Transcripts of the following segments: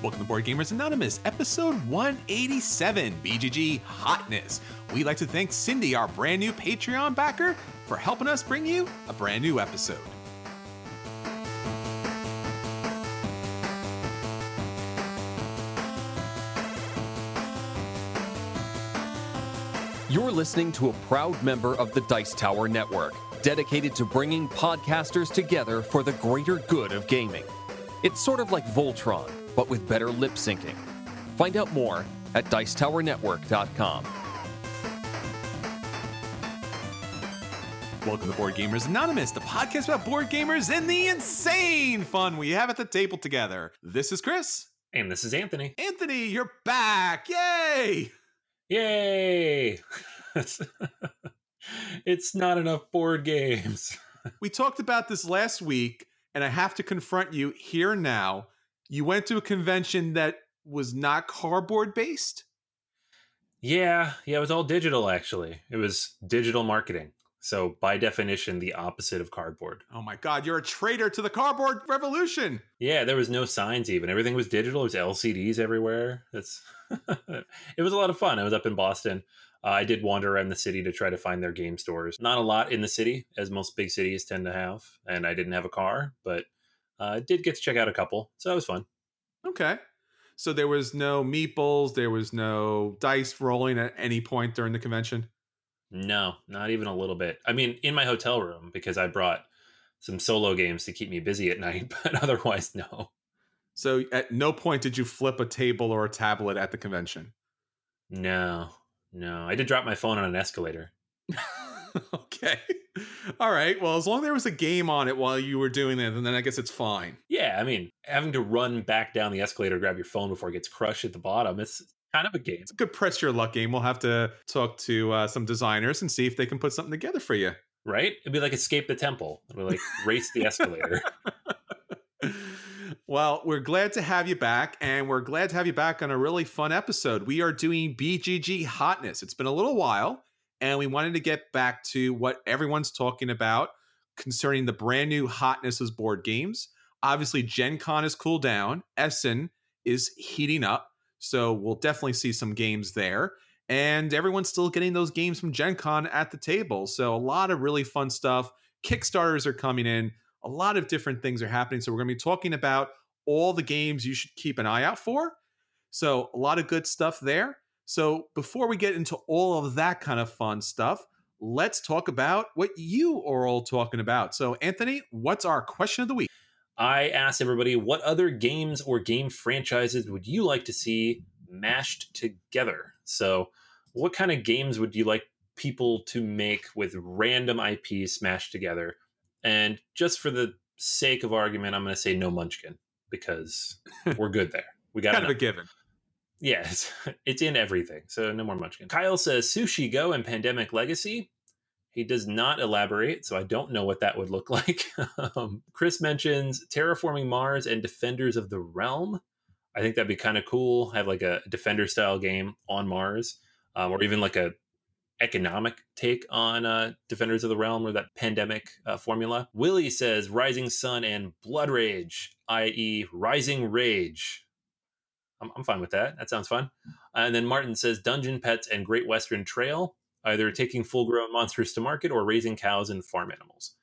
Welcome to Board Gamers Anonymous, episode 187, BGG Hotness. We'd like to thank Cindy, our brand new Patreon backer, for helping us bring you a brand new episode. You're listening to a proud member of the Dice Tower Network, dedicated to bringing podcasters together for the greater good of gaming. It's sort of like Voltron, but with better lip syncing. Find out more at DiceTowerNetwork.com. Welcome to Board Gamers Anonymous, the podcast about board gamers and the insane fun we have at the table together. This is Chris. And this is Anthony. Anthony, you're back. Yay! Yay! It's not enough board games. We talked about this last week, and I have to confront you here now. You went to a convention that was not cardboard based? Yeah, it was all digital, actually. It was digital marketing. So by definition, the opposite of cardboard. Oh my God, you're a traitor to the cardboard revolution. Yeah, there was no signs even. Everything was digital. It was LCDs everywhere. It was a lot of fun. I was up in Boston. I did wander around the city to try to find their game stores. Not a lot in the city, as most big cities tend to have. And I didn't have a car, but I did get to check out a couple, so that was fun. Okay. So there was no meeples, there was no dice rolling at any point during the convention? No, not even a little bit. I mean, in my hotel room, because I brought some solo games to keep me busy at night, but otherwise, no. So at no point did you flip a table or a tablet at the convention? No. I did drop my phone on an escalator. Okay. All right. Well, as long as there was a game on it while you were doing it, then I guess it's fine. Yeah. I mean, having to run back down the escalator, grab your phone before it gets crushed at the bottom. It's kind of a game. It's a good press your luck game. We'll have to talk to some designers and see if they can put something together for you. Right. It'd be like Escape the Temple. It'd be like race the escalator. Well, we're glad to have you back, and we're glad to have you back on a really fun episode. We are doing BGG Hotness. It's been a little while. And we wanted to get back to what everyone's talking about concerning the brand new hotness of board games. Obviously, Gen Con is cooled down. Essen is heating up. So we'll definitely see some games there. And everyone's still getting those games from Gen Con at the table. So a lot of really fun stuff. Kickstarters are coming in. A lot of different things are happening. So we're going to be talking about all the games you should keep an eye out for. So a lot of good stuff there. So before we get into all of that kind of fun stuff, let's talk about what you are all talking about. So Anthony, what's our question of the week? I asked everybody, what other games or game franchises would you like to see mashed together? So what kind of games would you like people to make with random IPs smashed together? And just for the sake of argument, I'm going to say no Munchkin, because we're good there. We got kind enough. Of a given. Yeah, it's in everything, so no more Munchkin. Kyle says Sushi Go and Pandemic Legacy. He does not elaborate, so I don't know what that would look like. Chris mentions Terraforming Mars and Defenders of the Realm. I think that'd be kind of cool. Have like a Defender-style game on Mars, or even like a economic take on Defenders of the Realm or that pandemic formula. Willie says Rising Sun and Blood Rage, i.e. Rising Rage. I'm fine with that. That sounds fun. And then Martin says Dungeon Pets and Great Western Trail. Either taking full-grown monsters to market or raising cows and farm animals.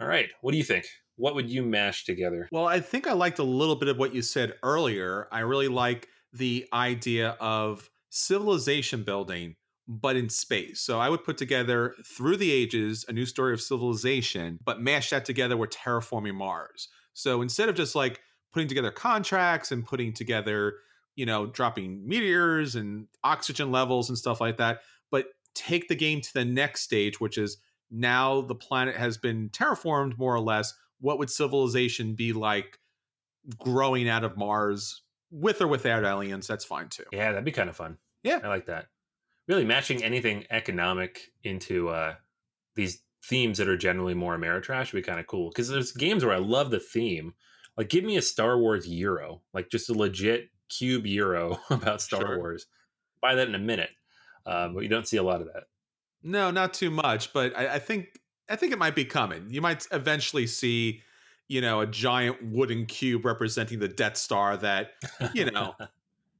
All right, what do you think? What would you mash together? Well, I think I liked a little bit of what you said earlier. I really like the idea of civilization building, but in space. So I would put together Through the Ages, A New Story of Civilization, but mash that together with Terraforming Mars. So instead of just like putting together contracts and putting together, you know, dropping meteors and oxygen levels and stuff like that, but take the game to the next stage, which is now the planet has been terraformed more or less. What would civilization be like growing out of Mars with or without aliens? That's fine too. Yeah, that'd be kind of fun. Yeah, I like that. Really matching anything economic into these themes that are generally more Ameritrash would be kind of cool, because there's games where I love the theme. Like, give me a Star Wars Euro, like just a legit cube Euro about Star Wars. Buy that in a minute. But you don't see a lot of that. No, not too much. But I think it might be coming. You might eventually see, you know, a giant wooden cube representing the Death Star that, you know,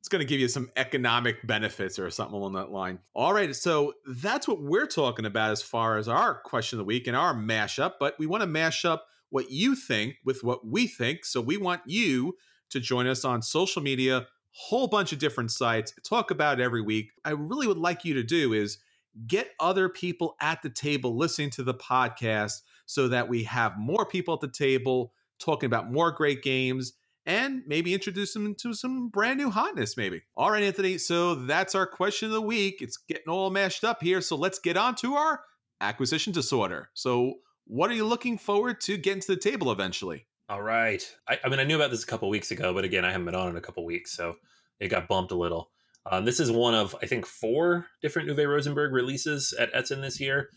it's going to give you some economic benefits or something along that line. All right. So that's what we're talking about as far as our question of the week and our mashup. But we want to mash up what you think with what we think. So we want you to join us on social media, whole bunch of different sites, talk about it every week. I really would like you to do is get other people at the table listening to the podcast so that we have more people at the table talking about more great games and maybe introduce them to some brand new hotness maybe. All right, Anthony, so that's our question of the week. It's getting all mashed up here, so let's get on to our acquisition disorder. So what are you looking forward to getting to the table eventually? All right. I mean, I knew about this a couple weeks ago, but again, I haven't been on in a couple weeks, so it got bumped a little. This is one of, I think, 4 different Uwe Rosenberg releases at Essen this year.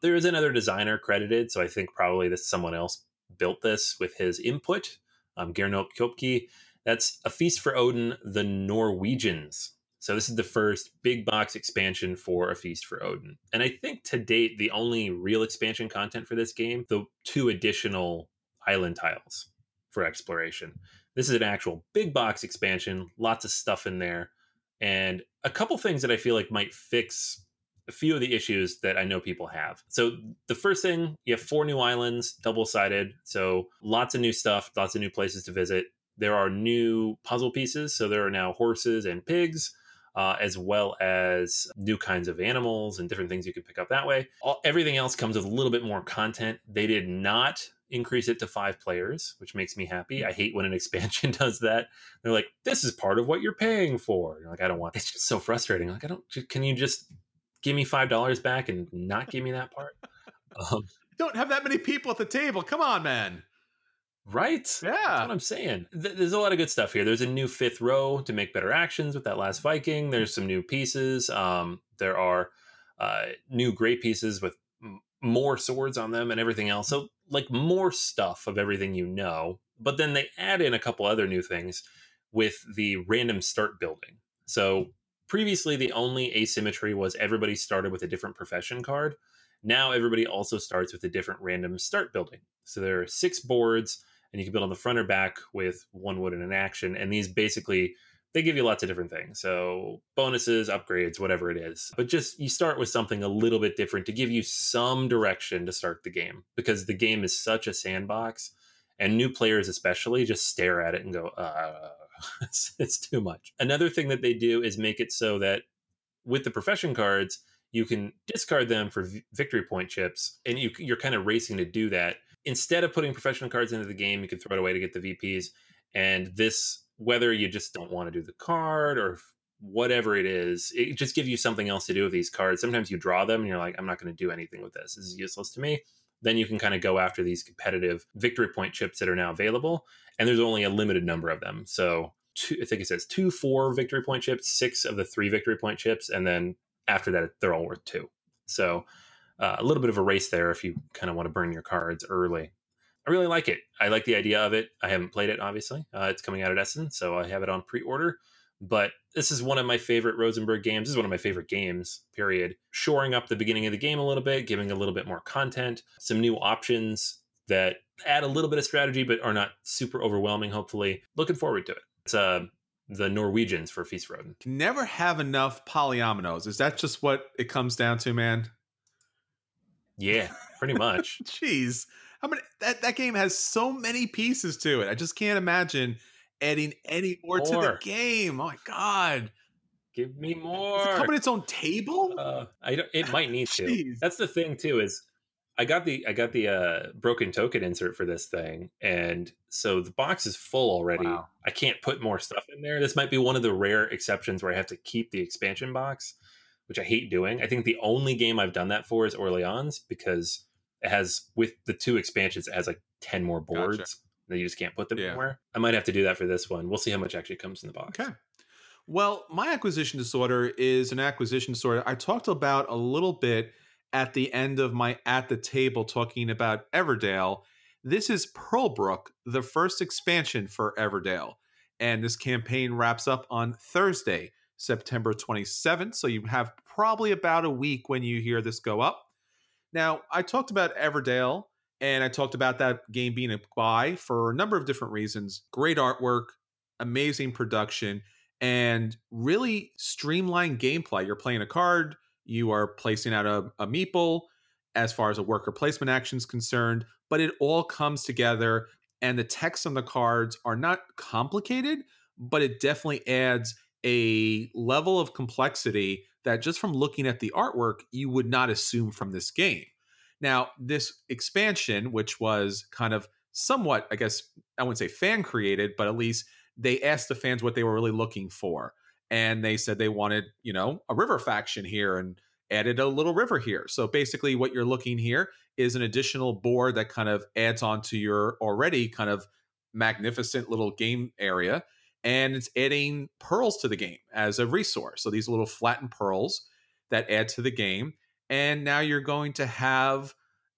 There is another designer credited, so I think probably that someone else built this with his input. Gernot Kjopke. That's A Feast for Odin: The Norwegians. So this is the first big box expansion for A Feast for Odin. And I think to date, the only real expansion content for this game, the 2 additional island tiles for exploration. This is an actual big box expansion, lots of stuff in there, and a couple things that I feel like might fix a few of the issues that I know people have. So the first thing, you have 4 new islands, double-sided, so lots of new stuff, lots of new places to visit. There are new puzzle pieces, so there are now horses and pigs, as well as new kinds of animals and different things you can pick up that way. Everything else comes with a little bit more content. They did not increase it to 5 players, which makes me happy. I hate when an expansion does that. They're like, this is part of what you're paying for. And you're like, I don't want it. It's just so frustrating. Like, can you just give me $5 back and not give me that part? Don't have that many people at the table. Come on, man. Right? Yeah. That's what I'm saying. There's a lot of good stuff here. There's a new 5th row to make better actions with that last Viking. There's some new pieces. There are new gray pieces with more swords on them and everything else. So like more stuff of everything you know, but then they add in a couple other new things with the random start building. So previously the only asymmetry was everybody started with a different profession card. Now everybody also starts with a different random start building. So there are 6 boards and you can build on the front or back with 1 wood and an action. And these basically, they give you lots of different things. So bonuses, upgrades, whatever it is. But just you start with something a little bit different to give you some direction to start the game, because the game is such a sandbox and new players especially just stare at it and go, it's too much. Another thing that they do is make it so that with the profession cards, you can discard them for victory point chips, and you're kind of racing to do that. instead of putting professional cards into the game, you could throw it away to get the VPs. And this, whether you just don't want to do the card or whatever it is, it just gives you something else to do with these cards. Sometimes you draw them and you're like, I'm not going to do anything with this. This is useless to me. Then you can kind of go after these competitive victory point chips that are now available. And there's only a limited number of them. So I think it says 2, 4 victory point chips, 6 of the 3 victory point chips. And then after that, they're all worth 2. So a little bit of a race there if you kind of want to burn your cards early. I really like it. I like the idea of it. I haven't played it, obviously. It's coming out at Essen, so I have it on pre-order. But this is one of my favorite Rosenberg games. This is one of my favorite games, period. Shoring up the beginning of the game a little bit, giving a little bit more content, some new options that add a little bit of strategy, but are not super overwhelming, hopefully. Looking forward to it. It's the Norwegians for Feast for Odin. Can never have enough polyominoes. Is that just what it comes down to, man? Yeah, pretty much. Jeez. I mean, that game has so many pieces to it. I just can't imagine adding any more to the game. Oh my God. Give me more. Does it come in its own table? It might need to. That's the thing too, is I got the broken token insert for this thing. And so the box is full already. Wow. I can't put more stuff in there. This might be one of the rare exceptions where I have to keep the expansion box, which I hate doing. I think the only game I've done that for is Orleans, because it has, with the 2 expansions, it has like 10 more boards. Gotcha. That you just can't put them anywhere. I might have to do that for this one. We'll see how much actually comes in the box. Okay. Well, my acquisition disorder is an acquisition disorder I talked about a little bit at the end of my At the Table talking about Everdell. This is Pearlbrook, the first expansion for Everdell. And this campaign wraps up on Thursday, September 27th. So you have probably about a week when you hear this go up. Now, I talked about Everdell, and I talked about that game being a buy for a number of different reasons. Great artwork, amazing production, and really streamlined gameplay. You're playing a card, you are placing out a meeple as far as a worker placement action is concerned, but it all comes together, and the text on the cards are not complicated, but it definitely adds a level of complexity that just from looking at the artwork, you would not assume from this game. Now, this expansion, which was kind of somewhat, I guess, I wouldn't say fan-created, but at least they asked the fans what they were really looking for. And they said they wanted, you know, a river faction here and added a little river here. So basically what you're looking here is an additional board that kind of adds on to your already kind of magnificent little game area. And it's adding pearls to the game as a resource. So these little flattened pearls that add to the game. And now you're going to have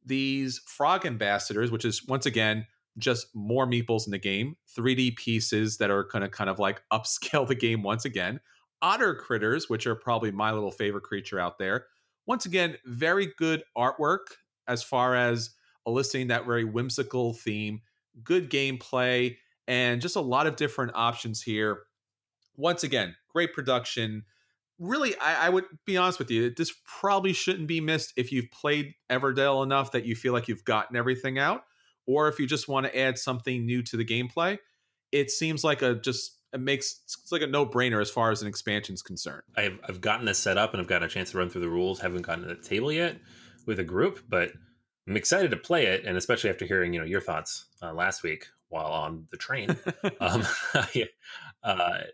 these frog ambassadors, which is, once again, just more meeples in the game. 3D pieces that are going to kind of like upscale the game once again. Otter critters, which are probably my little favorite creature out there. Once again, very good artwork as far as eliciting that very whimsical theme. Good gameplay. And just a lot of different options here. Once again, great production. Really, I would be honest with you, this probably shouldn't be missed if you've played Everdell enough that you feel like you've gotten everything out, or if you just want to add something new to the gameplay. It seems like it's like a no-brainer as far as an expansion is concerned. I've gotten this set up and I've got a chance to run through the rules. Haven't gotten to the table yet with a group, but I'm excited to play it, and especially after hearing your thoughts last week. While on the train, I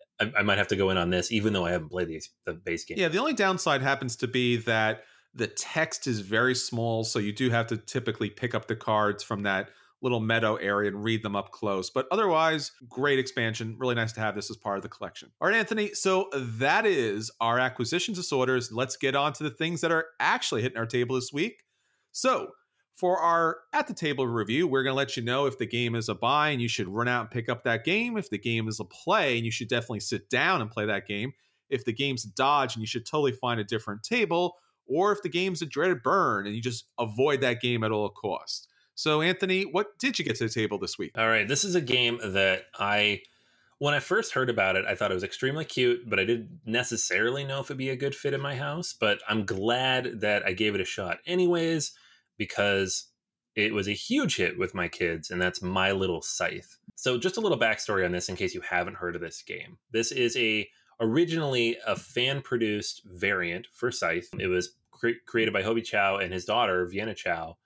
might have to go in on this, even though I haven't played the base game. Yeah, the only downside happens to be that the text is very small, so you do have to typically pick up the cards from that little meadow area and read them up close. But otherwise, great expansion. Really nice to have this as part of the collection. All right, Anthony, so that is our acquisitions disorders. Let's get on to the things that are actually hitting our table this week. So, for our At the Table review, we're going to let you know if the game is a buy and you should run out and pick up that game. If the game is a play and you should definitely sit down and play that game. If the game's a dodge and you should totally find a different table. Or if the game's a dreaded burn and you just avoid that game at all costs. So, Anthony, what did you get to the table this week? All right, this is a game that when I first heard about it, I thought it was extremely cute, but I didn't necessarily know if it'd be a good fit in my house. But I'm glad that I gave it a shot anyways, because it was a huge hit with my kids, and that's My Little Scythe. So just a little backstory on this in case you haven't heard of this game. This is originally a fan-produced variant for Scythe. It was created by Hobie Chow and his daughter, Vienna Chow,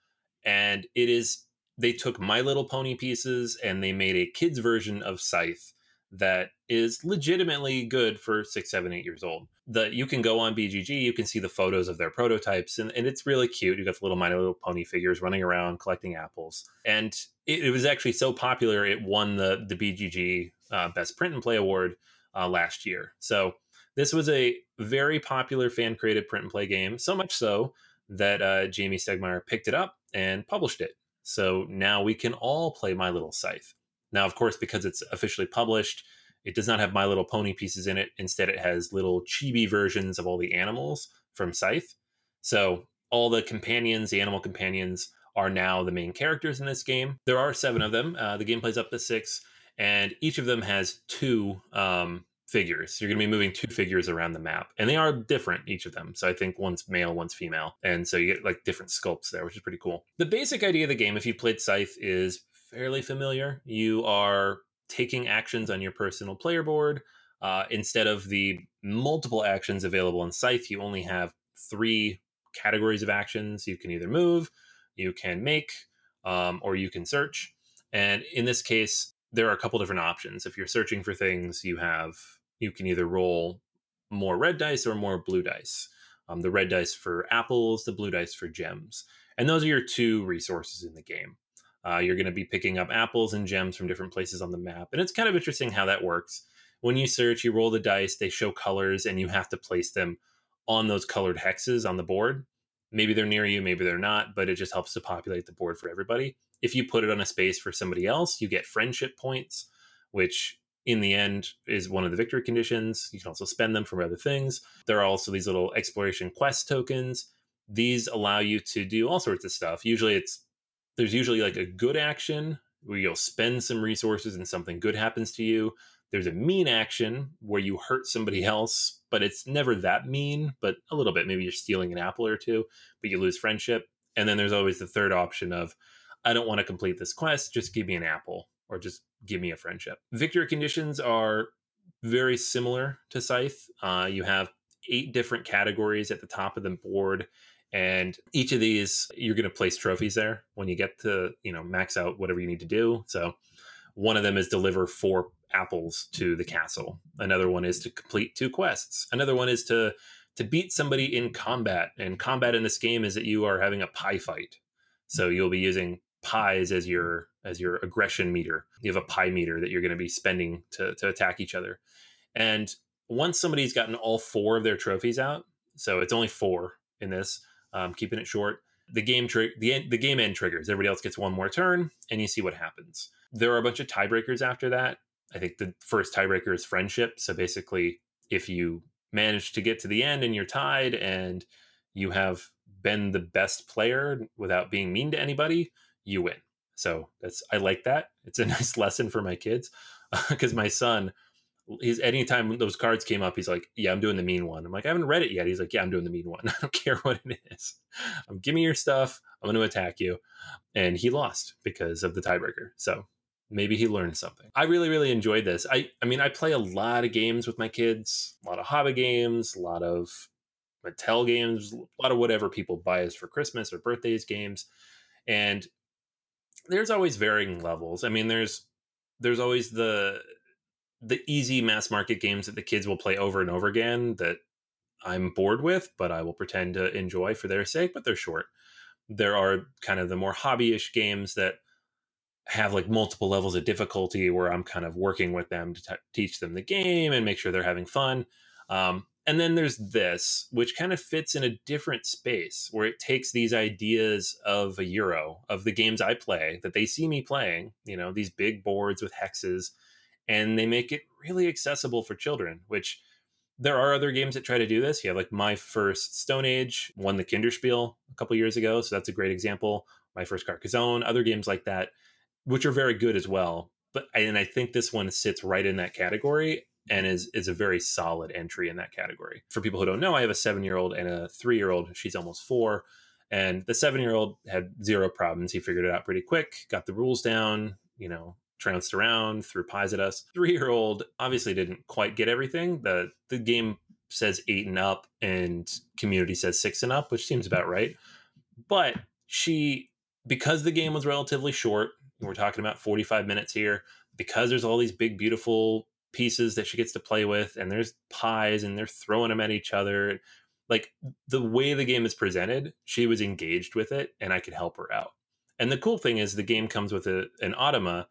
and it is they took My Little Pony pieces and they made a kid's version of Scythe that is legitimately good for 6, 7, 8 years old. That you can go on BGG, you can see the photos of their prototypes, and it's really cute. You got the little My Little Pony figures running around collecting apples. And it was actually so popular, it won the BGG Best Print and Play Award last year. So this was a very popular fan-created print and play game, so much so that Jamie Stegmaier picked it up and published it. So now we can all play My Little Scythe. Now, of course, because it's officially published, it does not have My Little Pony pieces in it. Instead, it has little chibi versions of all the animals from Scythe. So all the companions, the animal companions, are now the main characters in this game. There are 7 of them. The game plays up to 6, and each of them has 2 figures. You're going to be moving 2 figures around the map, and they are different, each of them. So I think one's male, one's female. And so you get like different sculpts there, which is pretty cool. The basic idea of the game, if you've played Scythe, is fairly familiar. You are taking actions on your personal player board. Instead of the multiple actions available in Scythe, you only have 3 categories of actions. You can either move, you can make, or you can search. And in this case, there are a couple different options. If you're searching for things, you can either roll more red dice or more blue dice. The red dice for apples, the blue dice for gems. And those are your 2 resources in the game. You're going to be picking up apples and gems from different places on the map. And it's kind of interesting how that works. When you search, you roll the dice, they show colors, and you have to place them on those colored hexes on the board. Maybe they're near you, maybe they're not, but it just helps to populate the board for everybody. If you put it on a space for somebody else, you get friendship points, which in the end is one of the victory conditions. You can also spend them for other things. There are also these little exploration quest tokens. These allow you to do all sorts of stuff. There's usually like a good action where you'll spend some resources and something good happens to you. There's a mean action where you hurt somebody else, but it's never that mean, but a little bit. Maybe you're stealing an apple or 2, but you lose friendship. And then there's always the third option of, I don't want to complete this quest, just give me an apple or just give me a friendship. Victory conditions are very similar to Scythe. You have 8 different categories at the top of the board. And each of these, you're going to place trophies there when you get to, max out whatever you need to do. So one of them is deliver 4 apples to the castle. Another one is to complete 2 quests. Another one is to beat somebody in combat. And combat in this game is that you are having a pie fight. So you'll be using pies as your aggression meter. You have a pie meter that you're going to be spending to attack each other. And once somebody's gotten all 4 of their trophies out, so it's only 4 in this, keeping it short, the game end triggers. Everybody else gets one more turn, and you see what happens. There are a bunch of tiebreakers after that. I think the first tiebreaker is friendship. So basically, if you manage to get to the end and you're tied and you have been the best player without being mean to anybody, you win. So I like that. It's a nice lesson for my kids, because my son, anytime those cards came up, he's like, yeah, I'm doing the mean one. I'm like, I haven't read it yet. He's like, yeah, I'm doing the mean one. I don't care what it is. Give me your stuff. I'm going to attack you. And he lost because of the tiebreaker. So maybe he learned something. I really, really enjoyed this. I mean, I play a lot of games with my kids, a lot of hobby games, a lot of Mattel games, a lot of whatever people buy us for Christmas or birthdays games. And there's always varying levels. I mean, there's always the easy mass market games that the kids will play over and over again that I'm bored with, but I will pretend to enjoy for their sake, but they're short. There are kind of the more hobbyish games that have like multiple levels of difficulty where I'm kind of working with them to teach them the game and make sure they're having fun. And then there's this, which kind of fits in a different space where it takes these ideas of a Euro, of the games I play that they see me playing, these big boards with hexes, and they make it really accessible for children, which there are other games that try to do this. You have like My First Stone Age won the Kinderspiel a couple years ago. So that's a great example. My First Carcassonne, other games like that, which are very good as well. And I think this one sits right in that category and is a very solid entry in that category. For people who don't know, I have a 7-year-old and a 3-year-old. She's almost 4. And the 7-year-old had 0 problems. He figured it out pretty quick, got the rules down, trounced around, threw pies at us. 3-year-old obviously didn't quite get everything. The game says 8 and up, and community says 6 and up, which seems about right. But she because the game was relatively short, and we're talking about 45 minutes here, because there's all these big, beautiful pieces that she gets to play with, and there's pies, and they're throwing them at each other. Like, the way the game is presented, she was engaged with it, and I could help her out. And the cool thing is the game comes with an automa,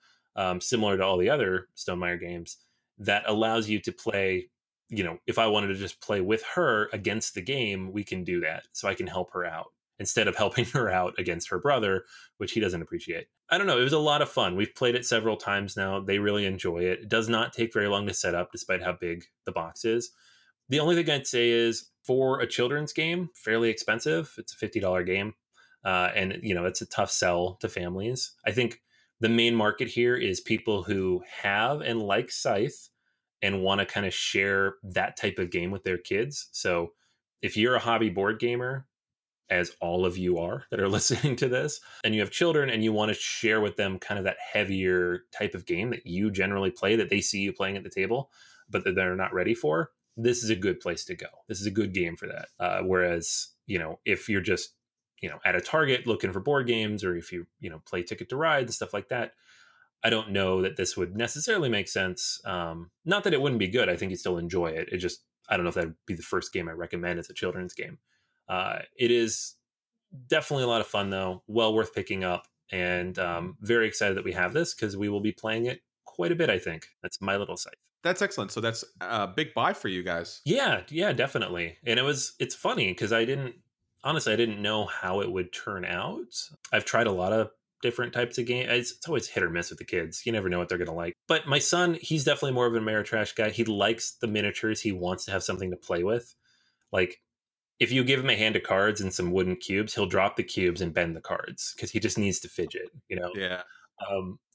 similar to all the other Stonemaier games, that allows you to play, you know, if I wanted to just play with her against the game, we can do that. So I can help her out instead of helping her out against her brother, which he doesn't appreciate. I don't know. It was a lot of fun. We've played it several times now. They really enjoy it. It does not take very long to set up, despite how big the box is. The only thing I'd say is, for a children's game, fairly expensive. It's a $50 game. And, you know, it's a tough sell to families. I think the main market here is people who have and like Scythe and want to kind of share that type of game with their kids. So if you're a hobby board gamer, as all of you are that are listening to this, and you have children and you want to share with them kind of that heavier type of game that you generally play, that they see you playing at the table, but that they're not ready for, this is a good place to go. This is a good game for that. Whereas, you know, if you're just, you know, at a Target looking for board games, or if you, you know, play Ticket to Ride and stuff like that, I don't know that this would necessarily make sense. Not that it wouldn't be good. I think you'd still enjoy it. It just, I don't know if that'd be the first game I recommend as a children's game. It is definitely a lot of fun, though. Well worth picking up, and very excited that we have this, because we will be playing it quite a bit, I think. That's My Little Scythe. That's excellent. So that's a big buy for you guys. Yeah, definitely. And it's funny because I didn't know how it would turn out. I've tried a lot of different types of games. It's always hit or miss with the kids. You never know what they're going to like. But my son, he's definitely more of an Ameritrash guy. He likes the miniatures. He wants to have something to play with. Like, if you give him a hand of cards and some wooden cubes, he'll drop the cubes and bend the cards because he just needs to fidget, you know? Yeah.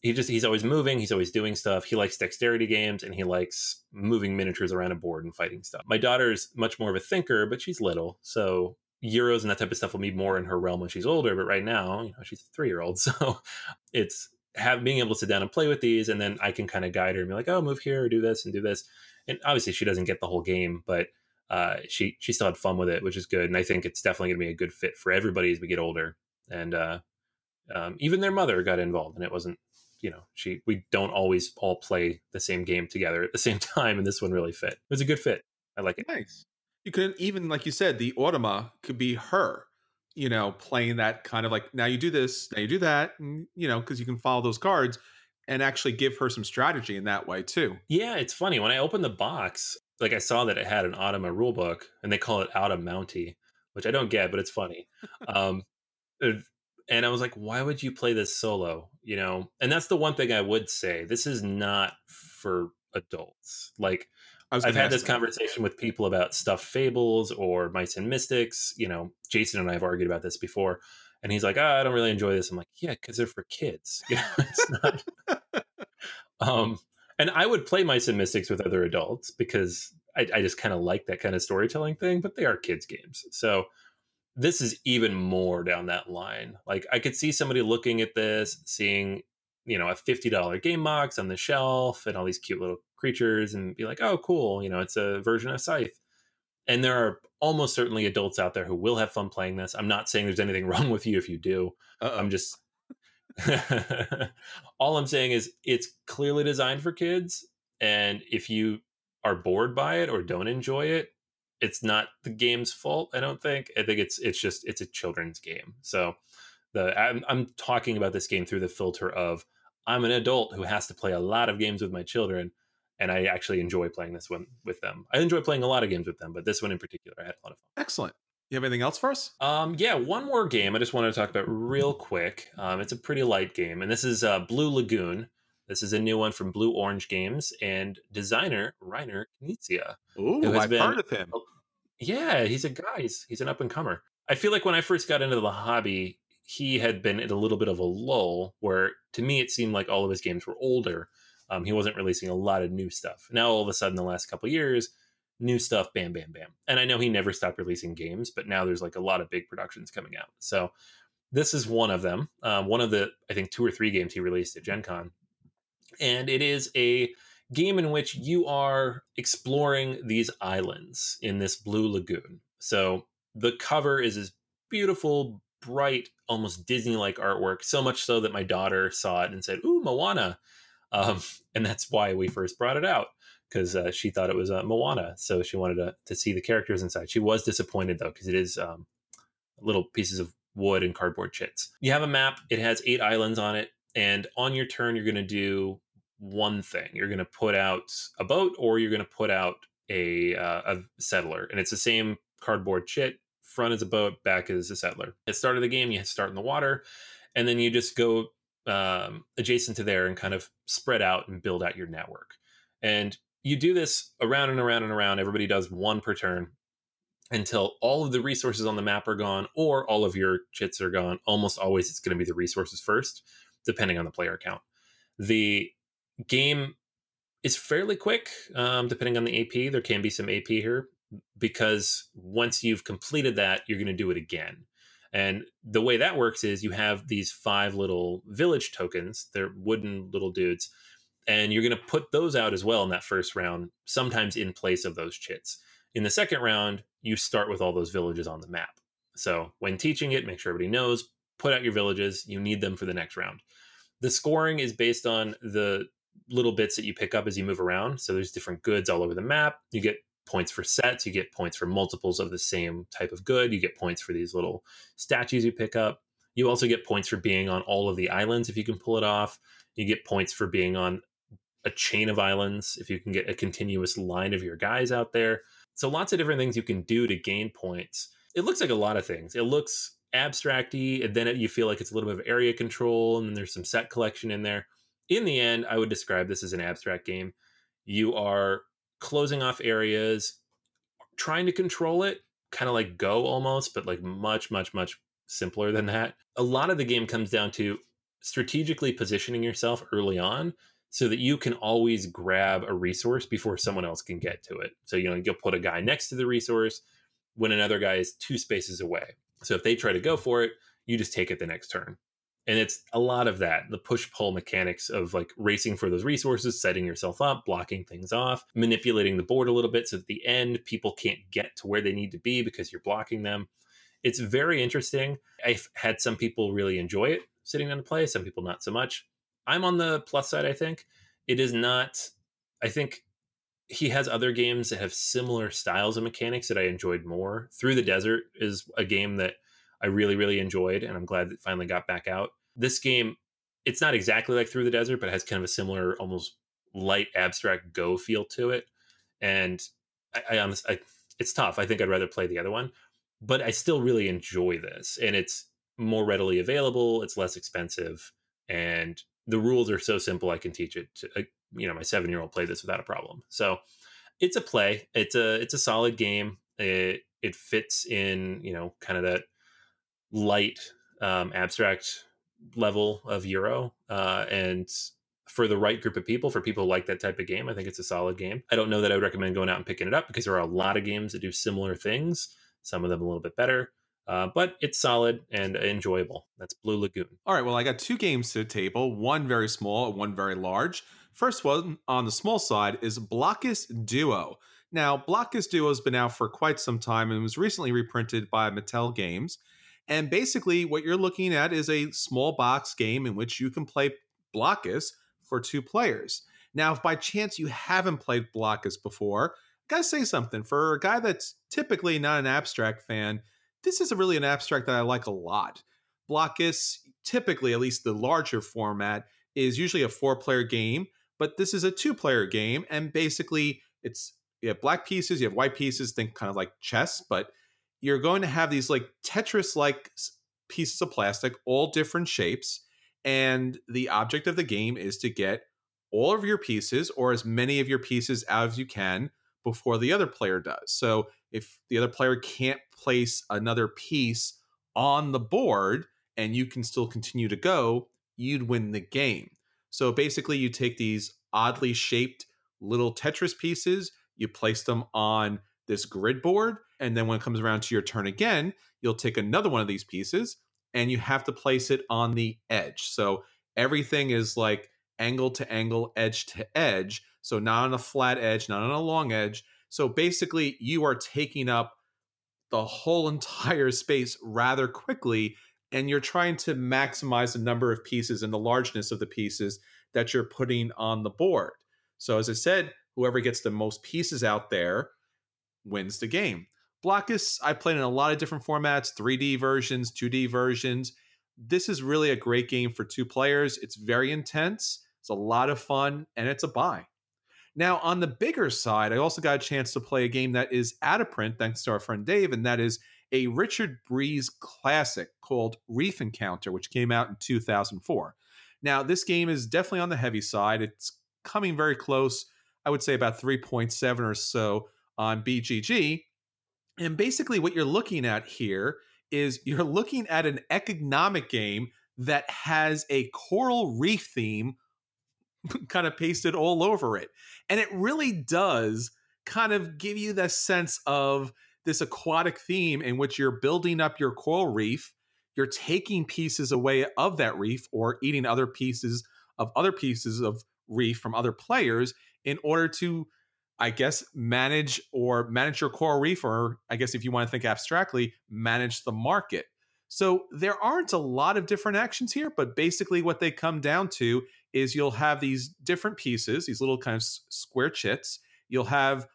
He's always moving. He's always doing stuff. He likes dexterity games, and he likes moving miniatures around a board and fighting stuff. My daughter's much more of a thinker, but she's little. So Euros and that type of stuff will be more in her realm when she's older. But right now, you know, she's a 3-year-old. So it's being able to sit down and play with these. And then I can kind of guide her and be like, oh, move here, or do this and do this. And obviously she doesn't get the whole game, but she still had fun with it, which is good. And I think it's definitely going to be a good fit for everybody as we get older. And even their mother got involved, and it wasn't, you know, we don't always all play the same game together at the same time. And this one really fit. It was a good fit. I like it. Nice. You could even, like you said, the automa could be her, you know, playing that kind of like, now you do this, now you do that, and, you know, because you can follow those cards and actually give her some strategy in that way too. Yeah, it's funny. When I opened the box, like, I saw that it had an automa rulebook, and they call it Automountie, which I don't get, but it's funny. And I was like, why would you play this solo? You know, and that's the one thing I would say. This is not for adults. Like, I've had this conversation with people about stuffed fables or mice and mystics. You know, Jason and I have argued about this before, and he's like, I don't really enjoy this. I'm like, yeah, because they're for kids. You know, it's not. And I would play mice and mystics with other adults because I just kind of like that kind of storytelling thing, but they are kids games. So this is even more down that line. Like, I could see somebody looking at this, seeing, you know, a $50 game box on the shelf and all these cute little creatures, and be like, oh, cool, you know, it's a version of Scythe. And there are almost certainly adults out there who will have fun playing this. I'm not saying there's anything wrong with you if you do. I'm just all I'm saying is it's clearly designed for kids, and if you are bored by it or don't enjoy it, it's not the game's fault. I think it's just a children's game. So I'm talking about this game through the filter of, I'm an adult who has to play a lot of games with my children, and I actually enjoy playing this one with them. I enjoy playing a lot of games with them, but this one in particular, I had a lot of fun. Excellent. You have anything else for us? Yeah, one more game I just wanted to talk about real quick. It's a pretty light game, and this is Blue Lagoon. This is a new one from Blue Orange Games and designer Reiner Knizia. Ooh, I've heard of him. Yeah, he's a guy. He's an up-and-comer. I feel like when I first got into the hobby, he had been at a little bit of a lull where, to me, it seemed like all of his games were older. He wasn't releasing a lot of new stuff. Now, all of a sudden, the last couple of years, new stuff, bam, bam, bam. And I know he never stopped releasing games, but now there's like a lot of big productions coming out. So this is one of them. One of the, I think, 2 or 3 games he released at Gen Con. And it is a game in which you are exploring these islands in this blue lagoon. So the cover is this beautiful, bright, almost Disney-like artwork, so much so that my daughter saw it and said, "Ooh, Moana." And that's why we first brought it out, because she thought it was Moana. So she wanted to see the characters inside. She was disappointed, though, because it is little pieces of wood and cardboard chits. You have a map. It has 8 islands on it. And on your turn, you're going to do one thing. You're going to put out a boat, or you're going to put out a settler. And it's the same cardboard chit. Front is a boat, back is a settler. At the start of the game, you start in the water, and then you just go adjacent to there and kind of spread out and build out your network. And you do this around and around and around. Everybody does one per turn until all of the resources on the map are gone, or all of your chits are gone. Almost always it's going to be the resources first, depending on the player count. The game is fairly quick, depending on the AP. There can be some AP here, because once you've completed that, you're going to do it again. And the way that works is you have these 5 little village tokens. They're wooden little dudes. And you're going to put those out as well in that first round, sometimes in place of those chits. In the second round, you start with all those villages on the map. So when teaching it, make sure everybody knows, put out your villages. You need them for the next round. The scoring is based on the little bits that you pick up as you move around. So there's different goods all over the map. You get points for sets. You get points for multiples of the same type of good. You get points for these little statues you pick up. You also get points for being on all of the islands if you can pull it off. You get points for being on a chain of islands if you can get a continuous line of your guys out there. So lots of different things you can do to gain points. It looks like a lot of things. It looks abstract-y, and then you feel like it's a little bit of area control, and then there's some set collection in there. In the end, I would describe this as an abstract game. You are closing off areas, trying to control it, kind of like Go almost, but like much, much, much simpler than that. A lot of the game comes down to strategically positioning yourself early on so that you can always grab a resource before someone else can get to it. So, you'll put a guy next to the resource when another guy is 2 spaces away. So if they try to go for it, you just take it the next turn. And it's a lot of that, the push-pull mechanics of like racing for those resources, setting yourself up, blocking things off, manipulating the board a little bit so that at the end, people can't get to where they need to be because you're blocking them. It's very interesting. I've had some people really enjoy it sitting down to play, some people not so much. I'm on the plus side, I think. It is not, I think he has other games that have similar styles and mechanics that I enjoyed more. Through the Desert is a game that I really, really enjoyed, and I'm glad that it finally got back out. This game, it's not exactly like Through the Desert, but it has kind of a similar, almost light, abstract Go feel to it. And I honestly, it's tough. I think I'd rather play the other one, but I still really enjoy this. And it's more readily available. It's less expensive. And the rules are so simple, I can teach it to, my 7-year-old played this without a problem. So it's a play. It's a solid game. It fits in, kind of that light abstract level of Euro, and for the right group of people, for people who like that type of game, I think it's a solid game. I don't know that I would recommend going out and picking it up, because there are a lot of games that do similar things, some of them a little bit better, but it's solid and enjoyable. That's Blue Lagoon. All right, well, I got 2 games to the table, one very small and one very large. First one on the small side is Blokus Duo. Now, Blokus Duo has been out for quite some time and was recently reprinted by Mattel Games. And basically what you're looking at is a small box game in which you can play Blokus for 2 players. Now, if by chance you haven't played Blokus before, I gotta say something. For a guy that's typically not an abstract fan, this is really an abstract that I like a lot. Blokus, typically, at least the larger format, is usually a 4-player game, but this is a 2-player game. And basically you have black pieces, you have white pieces, think kind of like chess, but you're going to have these like Tetris-like pieces of plastic, all different shapes. And the object of the game is to get all of your pieces, or as many of your pieces out as you can, before the other player does. So if the other player can't place another piece on the board and you can still continue to go, you'd win the game. So basically you take these oddly shaped little Tetris pieces, you place them on this grid board, and then when it comes around to your turn again, you'll take another one of these pieces and you have to place it on the edge. So everything is like angle to angle, edge to edge. So not on a flat edge, not on a long edge. So basically you are taking up the whole entire space rather quickly and you're trying to maximize the number of pieces and the largeness of the pieces that you're putting on the board. So as I said, whoever gets the most pieces out there wins the game. Blokus, I played in a lot of different formats, 3D versions, 2D versions. This is really a great game for two players. It's very intense. It's a lot of fun, and it's a buy. Now, on the bigger side, I also got a chance to play a game that is out of print, thanks to our friend Dave, and that is a Richard Breeze classic called Reef Encounter, which came out in 2004. Now, this game is definitely on the heavy side. It's coming very close, I would say about 3.7 or so on BGG. And basically what you're looking at here is you're looking at an economic game that has a coral reef theme kind of pasted all over it. And it really does kind of give you the sense of this aquatic theme in which you're building up your coral reef, you're taking pieces away of that reef or eating other pieces of reef from other players in order to, I guess, manage your coral reef, or I guess if you want to think abstractly, manage the market. So there aren't a lot of different actions here, but basically what they come down to is you'll have these different pieces, these little kind of square chits. You'll have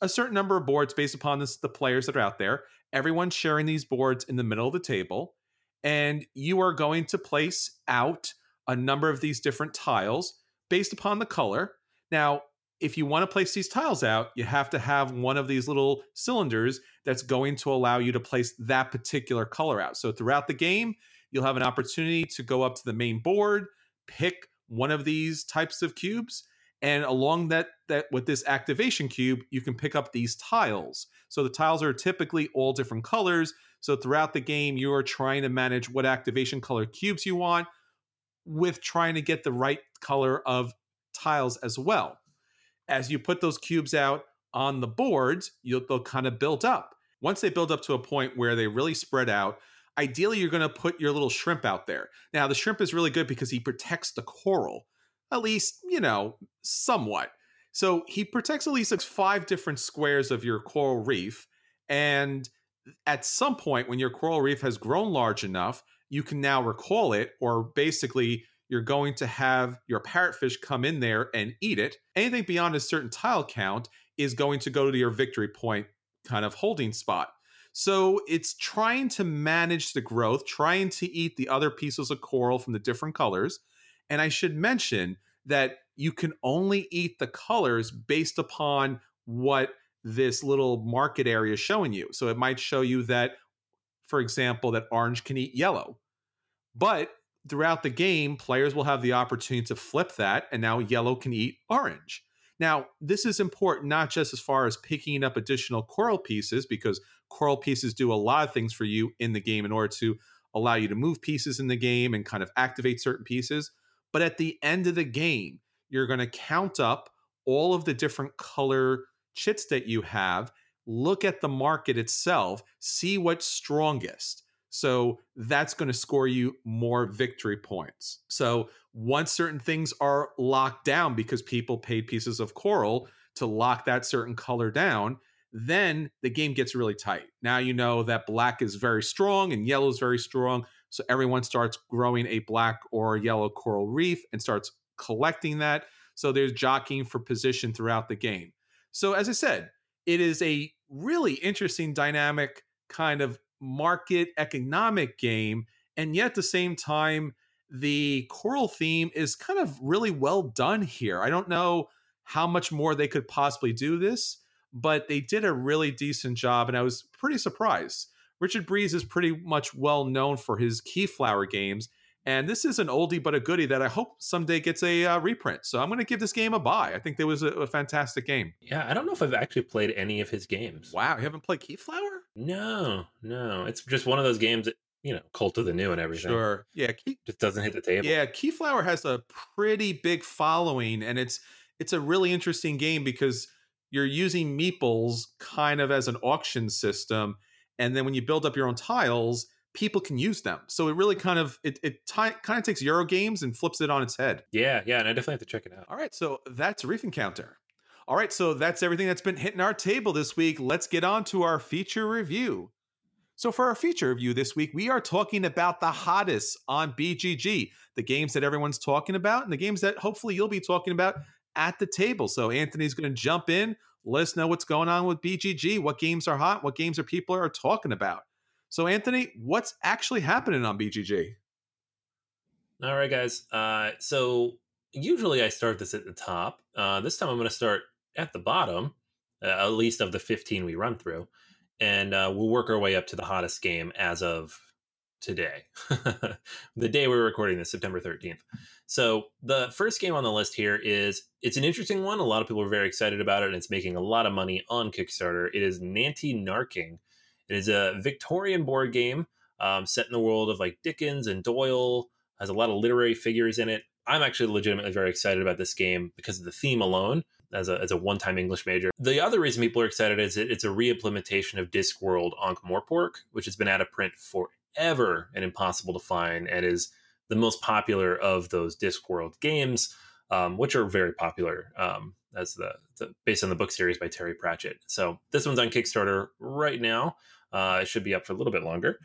a certain number of boards based upon the players that are out there. Everyone's sharing these boards in the middle of the table. And you are going to place out a number of these different tiles based upon the color. Now, if you want to place these tiles out, you have to have one of these little cylinders that's going to allow you to place that particular color out. So throughout the game, you'll have an opportunity to go up to the main board, pick one of these types of cubes, and along that with this activation cube, you can pick up these tiles. So the tiles are typically all different colors. So throughout the game, you are trying to manage what activation color cubes you want with trying to get the right color of tiles as well. As you put those cubes out on the boards, they'll kind of build up. Once they build up to a point where they really spread out, ideally you're going to put your little shrimp out there. Now, the shrimp is really good because he protects the coral, at least, somewhat. So he protects at least 5 different squares of your coral reef. And at some point when your coral reef has grown large enough, you can now recall it, or basically you're going to have your parrotfish come in there and eat it. Anything beyond a certain tile count is going to go to your victory point kind of holding spot. So it's trying to manage the growth, trying to eat the other pieces of coral from the different colors. And I should mention that you can only eat the colors based upon what this little market area is showing you. So it might show you that, for example, that orange can eat yellow. But throughout the game, players will have the opportunity to flip that, and now yellow can eat orange. Now, this is important not just as far as picking up additional coral pieces, because coral pieces do a lot of things for you in the game in order to allow you to move pieces in the game and kind of activate certain pieces. But at the end of the game, you're going to count up all of the different color chits that you have, look at the market itself, see what's strongest. So that's going to score you more victory points. So once certain things are locked down because people paid pieces of coral to lock that certain color down, then the game gets really tight. Now you know that black is very strong and yellow is very strong. So everyone starts growing a black or yellow coral reef and starts collecting that. So there's jockeying for position throughout the game. So as I said, it is a really interesting dynamic kind of market economic game, and yet at the same time the coral theme is kind of really well done here. I don't know how much more they could possibly do this, but they did a really decent job, and I was pretty surprised. Richard Breeze is pretty much well known for his Keyflower games, and this is an oldie but a goodie that I hope someday gets a reprint. So I'm going to give this game a buy. I think that was a fantastic game. Yeah, I don't know if I've actually played any of his games. Wow, you haven't played Keyflower? No. It's just one of those games that, cult of the new and everything. Sure. Yeah. Just doesn't hit the table. Yeah, Keyflower has a pretty big following, and it's a really interesting game because you're using meeples kind of as an auction system, and then when you build up your own tiles, people can use them. So it really kind of, it kind of takes Euro games and flips it on its head. Yeah, and I definitely have to check it out. All right, so that's Reef Encounter. All right, so that's everything that's been hitting our table this week. Let's get on to our feature review. So for our feature review this week, we are talking about the hottest on BGG, the games that everyone's talking about and the games that hopefully you'll be talking about at the table. So Anthony's going to jump in, let us know what's going on with BGG, what games are hot, what games are people are talking about. So Anthony, what's actually happening on BGG? All right, guys. So usually I start this at the top. This time I'm going to start at the bottom, at least of the 15 we run through. And we'll work our way up to the hottest game as of today, the day we're recording this, September 13th. So the first game on the list here is, it's an interesting one. A lot of people are very excited about it, and it's making a lot of money on Kickstarter. It is Nanty Narking. It is a Victorian board game set in the world of like Dickens and Doyle, has a lot of literary figures in it. I'm actually legitimately very excited about this game because of the theme alone. As a one-time English major. The other reason people are excited is it's a reimplementation of Discworld Ankh Morpork, which has been out of print forever and impossible to find, and is the most popular of those Discworld games, which are very popular as the based on the book series by Terry Pratchett. So this one's on Kickstarter right now. It should be up for a little bit longer.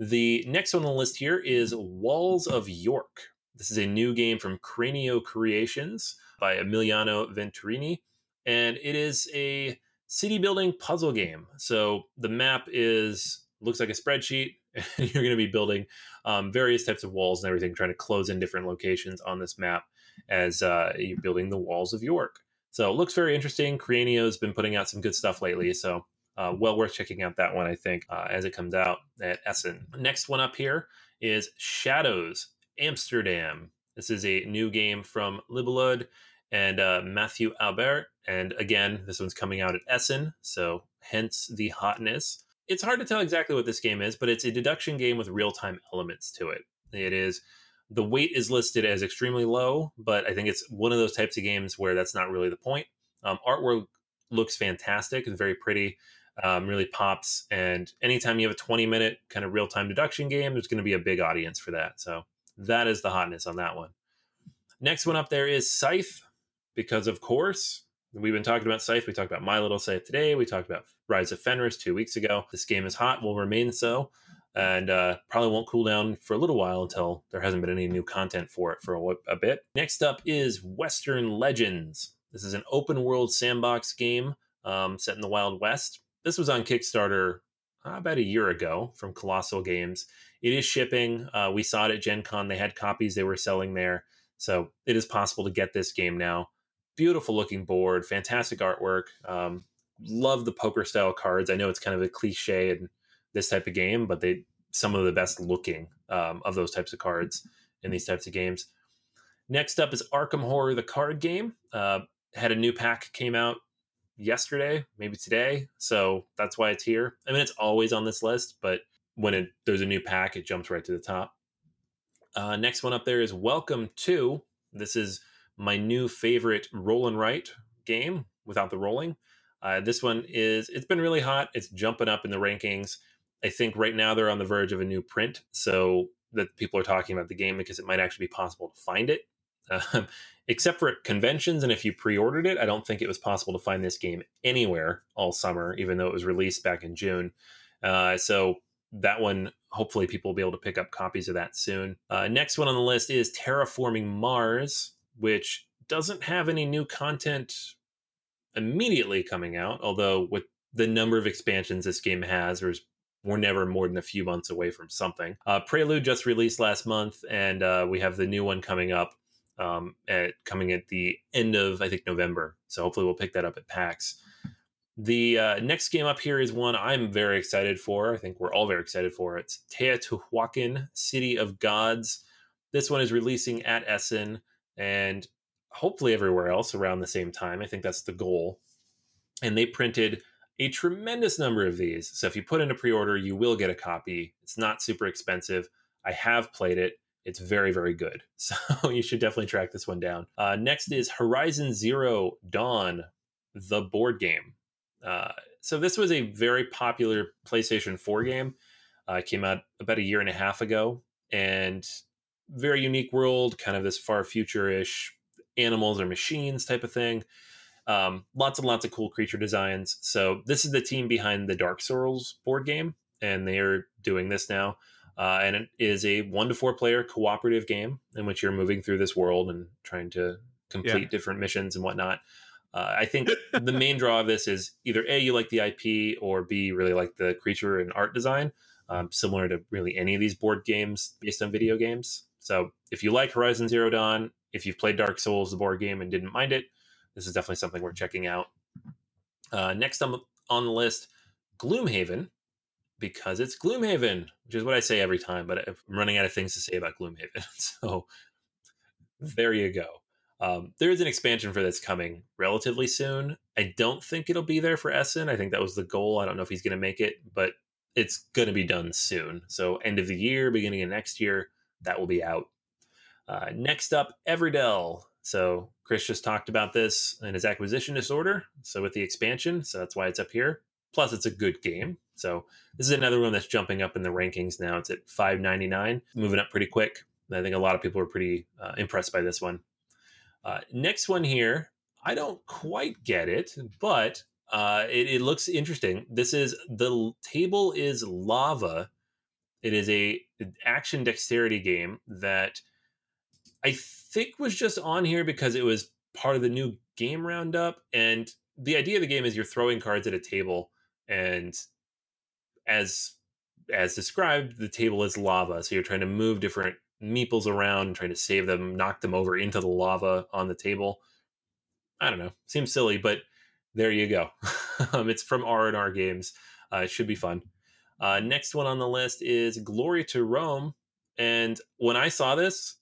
The next one on the list here is Walls of York. This is a new game from Cranio Creations by Emiliano Venturini, and it is a city-building puzzle game. So the map looks like a spreadsheet, and you're going to be building various types of walls and everything, trying to close in different locations on this map as you're building the Walls of York. So it looks very interesting. Cranio's been putting out some good stuff lately, so well worth checking out that one, I think, as it comes out at Essen. Next one up here is Shadows Amsterdam. This is a new game from Libelud and Matthew Albert. And again, this one's coming out at Essen, so hence the hotness. It's hard to tell exactly what this game is, but it's a deduction game with real-time elements to it. The weight is listed as extremely low, but I think it's one of those types of games where that's not really the point. Artwork looks fantastic. It's very pretty, really pops. And anytime you have a 20-minute kind of real-time deduction game, there's going to be a big audience for that. So that is the hotness on that one. Next one up there is Scythe, because of course, we've been talking about Scythe. We talked about My Little Scythe today. We talked about Rise of Fenris 2 weeks ago. This game is hot, will remain so, and probably won't cool down for a little while until there hasn't been any new content for it for a bit. Next up is Western Legends. This is an open world sandbox game set in the Wild West. This was on Kickstarter about a year ago from Colossal Games. It is shipping. We saw it at Gen Con. They had copies they were selling there. So it is possible to get this game now. Beautiful looking board, fantastic artwork. Love the poker style cards. I know it's kind of a cliche in this type of game, but some of the best looking of those types of cards in these types of games. Next up is Arkham Horror, the card game. Had a new pack came out yesterday, maybe today. So that's why it's here. I mean, it's always on this list, but when there's a new pack, it jumps right to the top. Next one up there is Welcome To. This is my new favorite roll and write game without the rolling. This one it's been really hot. It's jumping up in the rankings. I think right now they're on the verge of a new print, so that people are talking about the game because it might actually be possible to find it. Except for at conventions, and if you pre-ordered it, I don't think it was possible to find this game anywhere all summer, even though it was released back in June. So that one, hopefully people will be able to pick up copies of that soon. Next one on the list is Terraforming Mars, which doesn't have any new content immediately coming out, although with the number of expansions this game has, we're never more than a few months away from something. Prelude just released last month, and we have the new one coming up at the end of, I think, November. So hopefully we'll pick that up at PAX. The next game up here is one I'm very excited for. I think we're all very excited for it. It's Teotihuacan, City of Gods. This one is releasing at Essen and hopefully everywhere else around the same time. I think that's the goal. And they printed a tremendous number of these. So if you put in a pre-order, you will get a copy. It's not super expensive. I have played it. It's very, very good. So you should definitely track this one down. Next is Horizon Zero Dawn, the board game. So this was a very popular PlayStation 4 game. It came out about a year and a half ago, and very unique world, kind of this far future-ish animals or machines type of thing. Lots and lots of cool creature designs. So this is the team behind the Dark Souls board game. and they are doing this now. And it is a 1 to 4 player cooperative game in which you're moving through this world and trying to complete different missions and whatnot. I think the main draw of this is either A, you like the IP, or B, you really like the creature and art design, similar to really any of these board games based on video games. So if you like Horizon Zero Dawn, if you've played Dark Souls, the board game, and didn't mind it, this is definitely something we're checking out. Next on the list, Gloomhaven, because it's Gloomhaven, which is what I say every time, but I'm running out of things to say about Gloomhaven. So there you go. There is an expansion for this coming relatively soon. I don't think it'll be there for Essen. I think that was the goal. I don't know if he's going to make it, but it's going to be done soon. So end of the year, beginning of next year, that will be out. Next up, Everdell. So Chris just talked about this and his acquisition disorder. So with the expansion, so that's why it's up here. Plus, it's a good game. So this is another one that's jumping up in the rankings now. It's at $5.99, moving up pretty quick. And I think a lot of people are pretty impressed by this one. Next one here, I don't quite get it, but it looks interesting. This is The Table is Lava. It is an action dexterity game that I think was just on here because it was part of the new game roundup. And the idea of the game is you're throwing cards at a table, and as described, the table is lava. So you're trying to move different meeples around, trying to save them, knock them over into the lava on the table. I don't know. Seems silly, but there you go. It's from R&R Games. It should be fun. Next one on the list is Glory to Rome. And when I saw this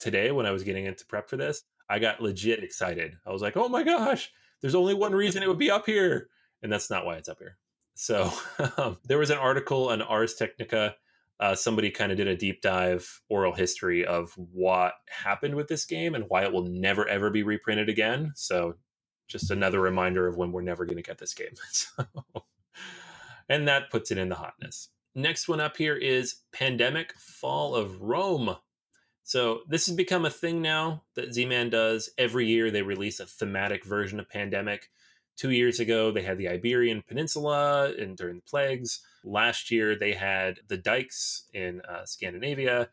today, when I was getting into prep for this, I got legit excited. I was like, oh my gosh, there's only one reason it would be up here. And that's not why it's up here. So there was an article on Ars Technica. Somebody kind of did a deep dive oral history of what happened with this game and why it will never, ever be reprinted again. So just another reminder of when we're never going to get this game. So, and that puts it in the hotness. Next one up here is Pandemic Fall of Rome. So this has become a thing now that Z-Man does. Every year they release a thematic version of Pandemic. 2 years ago, they had the Iberian Peninsula and during the plagues. Last year, they had the dikes in Scandinavia.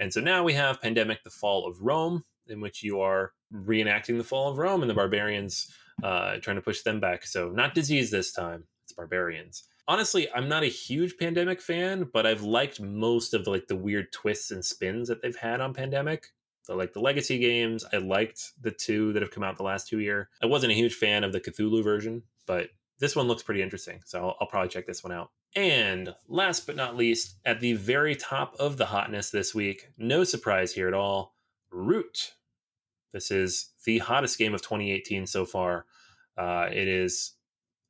And so now we have Pandemic, the Fall of Rome, in which you are reenacting the fall of Rome and the barbarians trying to push them back. So not disease this time, it's barbarians. Honestly, I'm not a huge Pandemic fan, but I've liked most of the weird twists and spins that they've had on Pandemic. So the legacy games, I liked the two that have come out the last 2 years. I wasn't a huge fan of the Cthulhu version, but this one looks pretty interesting. So I'll probably check this one out. And last but not least, at the very top of the hotness this week, no surprise here at all, Root. This is the hottest game of 2018 so far. It is,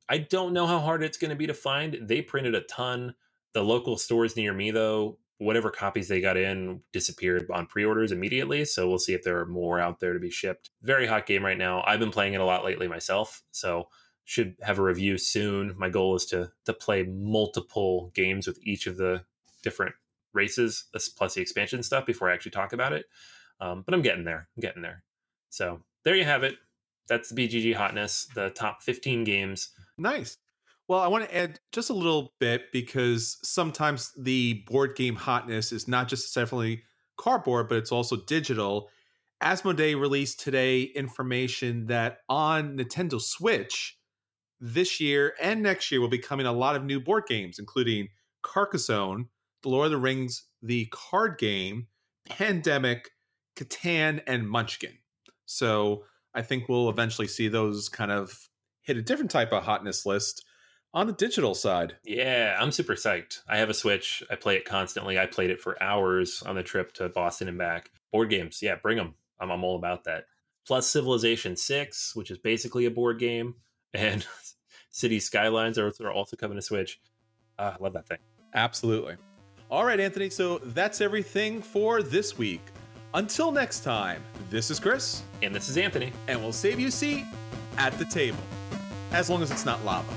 I don't know how hard it's going to be to find. They printed a ton. The local stores near me, though, whatever copies they got in disappeared on pre-orders immediately. So we'll see if there are more out there to be shipped. Very hot game right now. I've been playing it a lot lately myself, so should have a review soon. My goal is to play multiple games with each of the different races, plus the expansion stuff, before I actually talk about it. But I'm getting there. So there you have it. That's the BGG hotness, the top 15 games. Nice. Well, I want to add just a little bit, because sometimes the board game hotness is not just definitely cardboard, but it's also digital. Asmodee released today information that on Nintendo Switch this year and next year will be coming a lot of new board games, including Carcassonne, The Lord of the Rings, the card game, Pandemic, Catan, and Munchkin. So I think we'll eventually see those kind of hit a different type of hotness list on the digital side. Yeah, I'm super psyched. I have a Switch. I play it constantly. I played it for hours on the trip to Boston and back. Board games, yeah, bring them. I'm all about that. Plus Civilization 6, which is basically a board game, and City Skylines are also coming to Switch. I love that thing. Absolutely. All right, Anthony, so that's everything for this week. Until next time, this is Chris. And this is Anthony. And we'll save you a seat at the table. As long as it's not lava.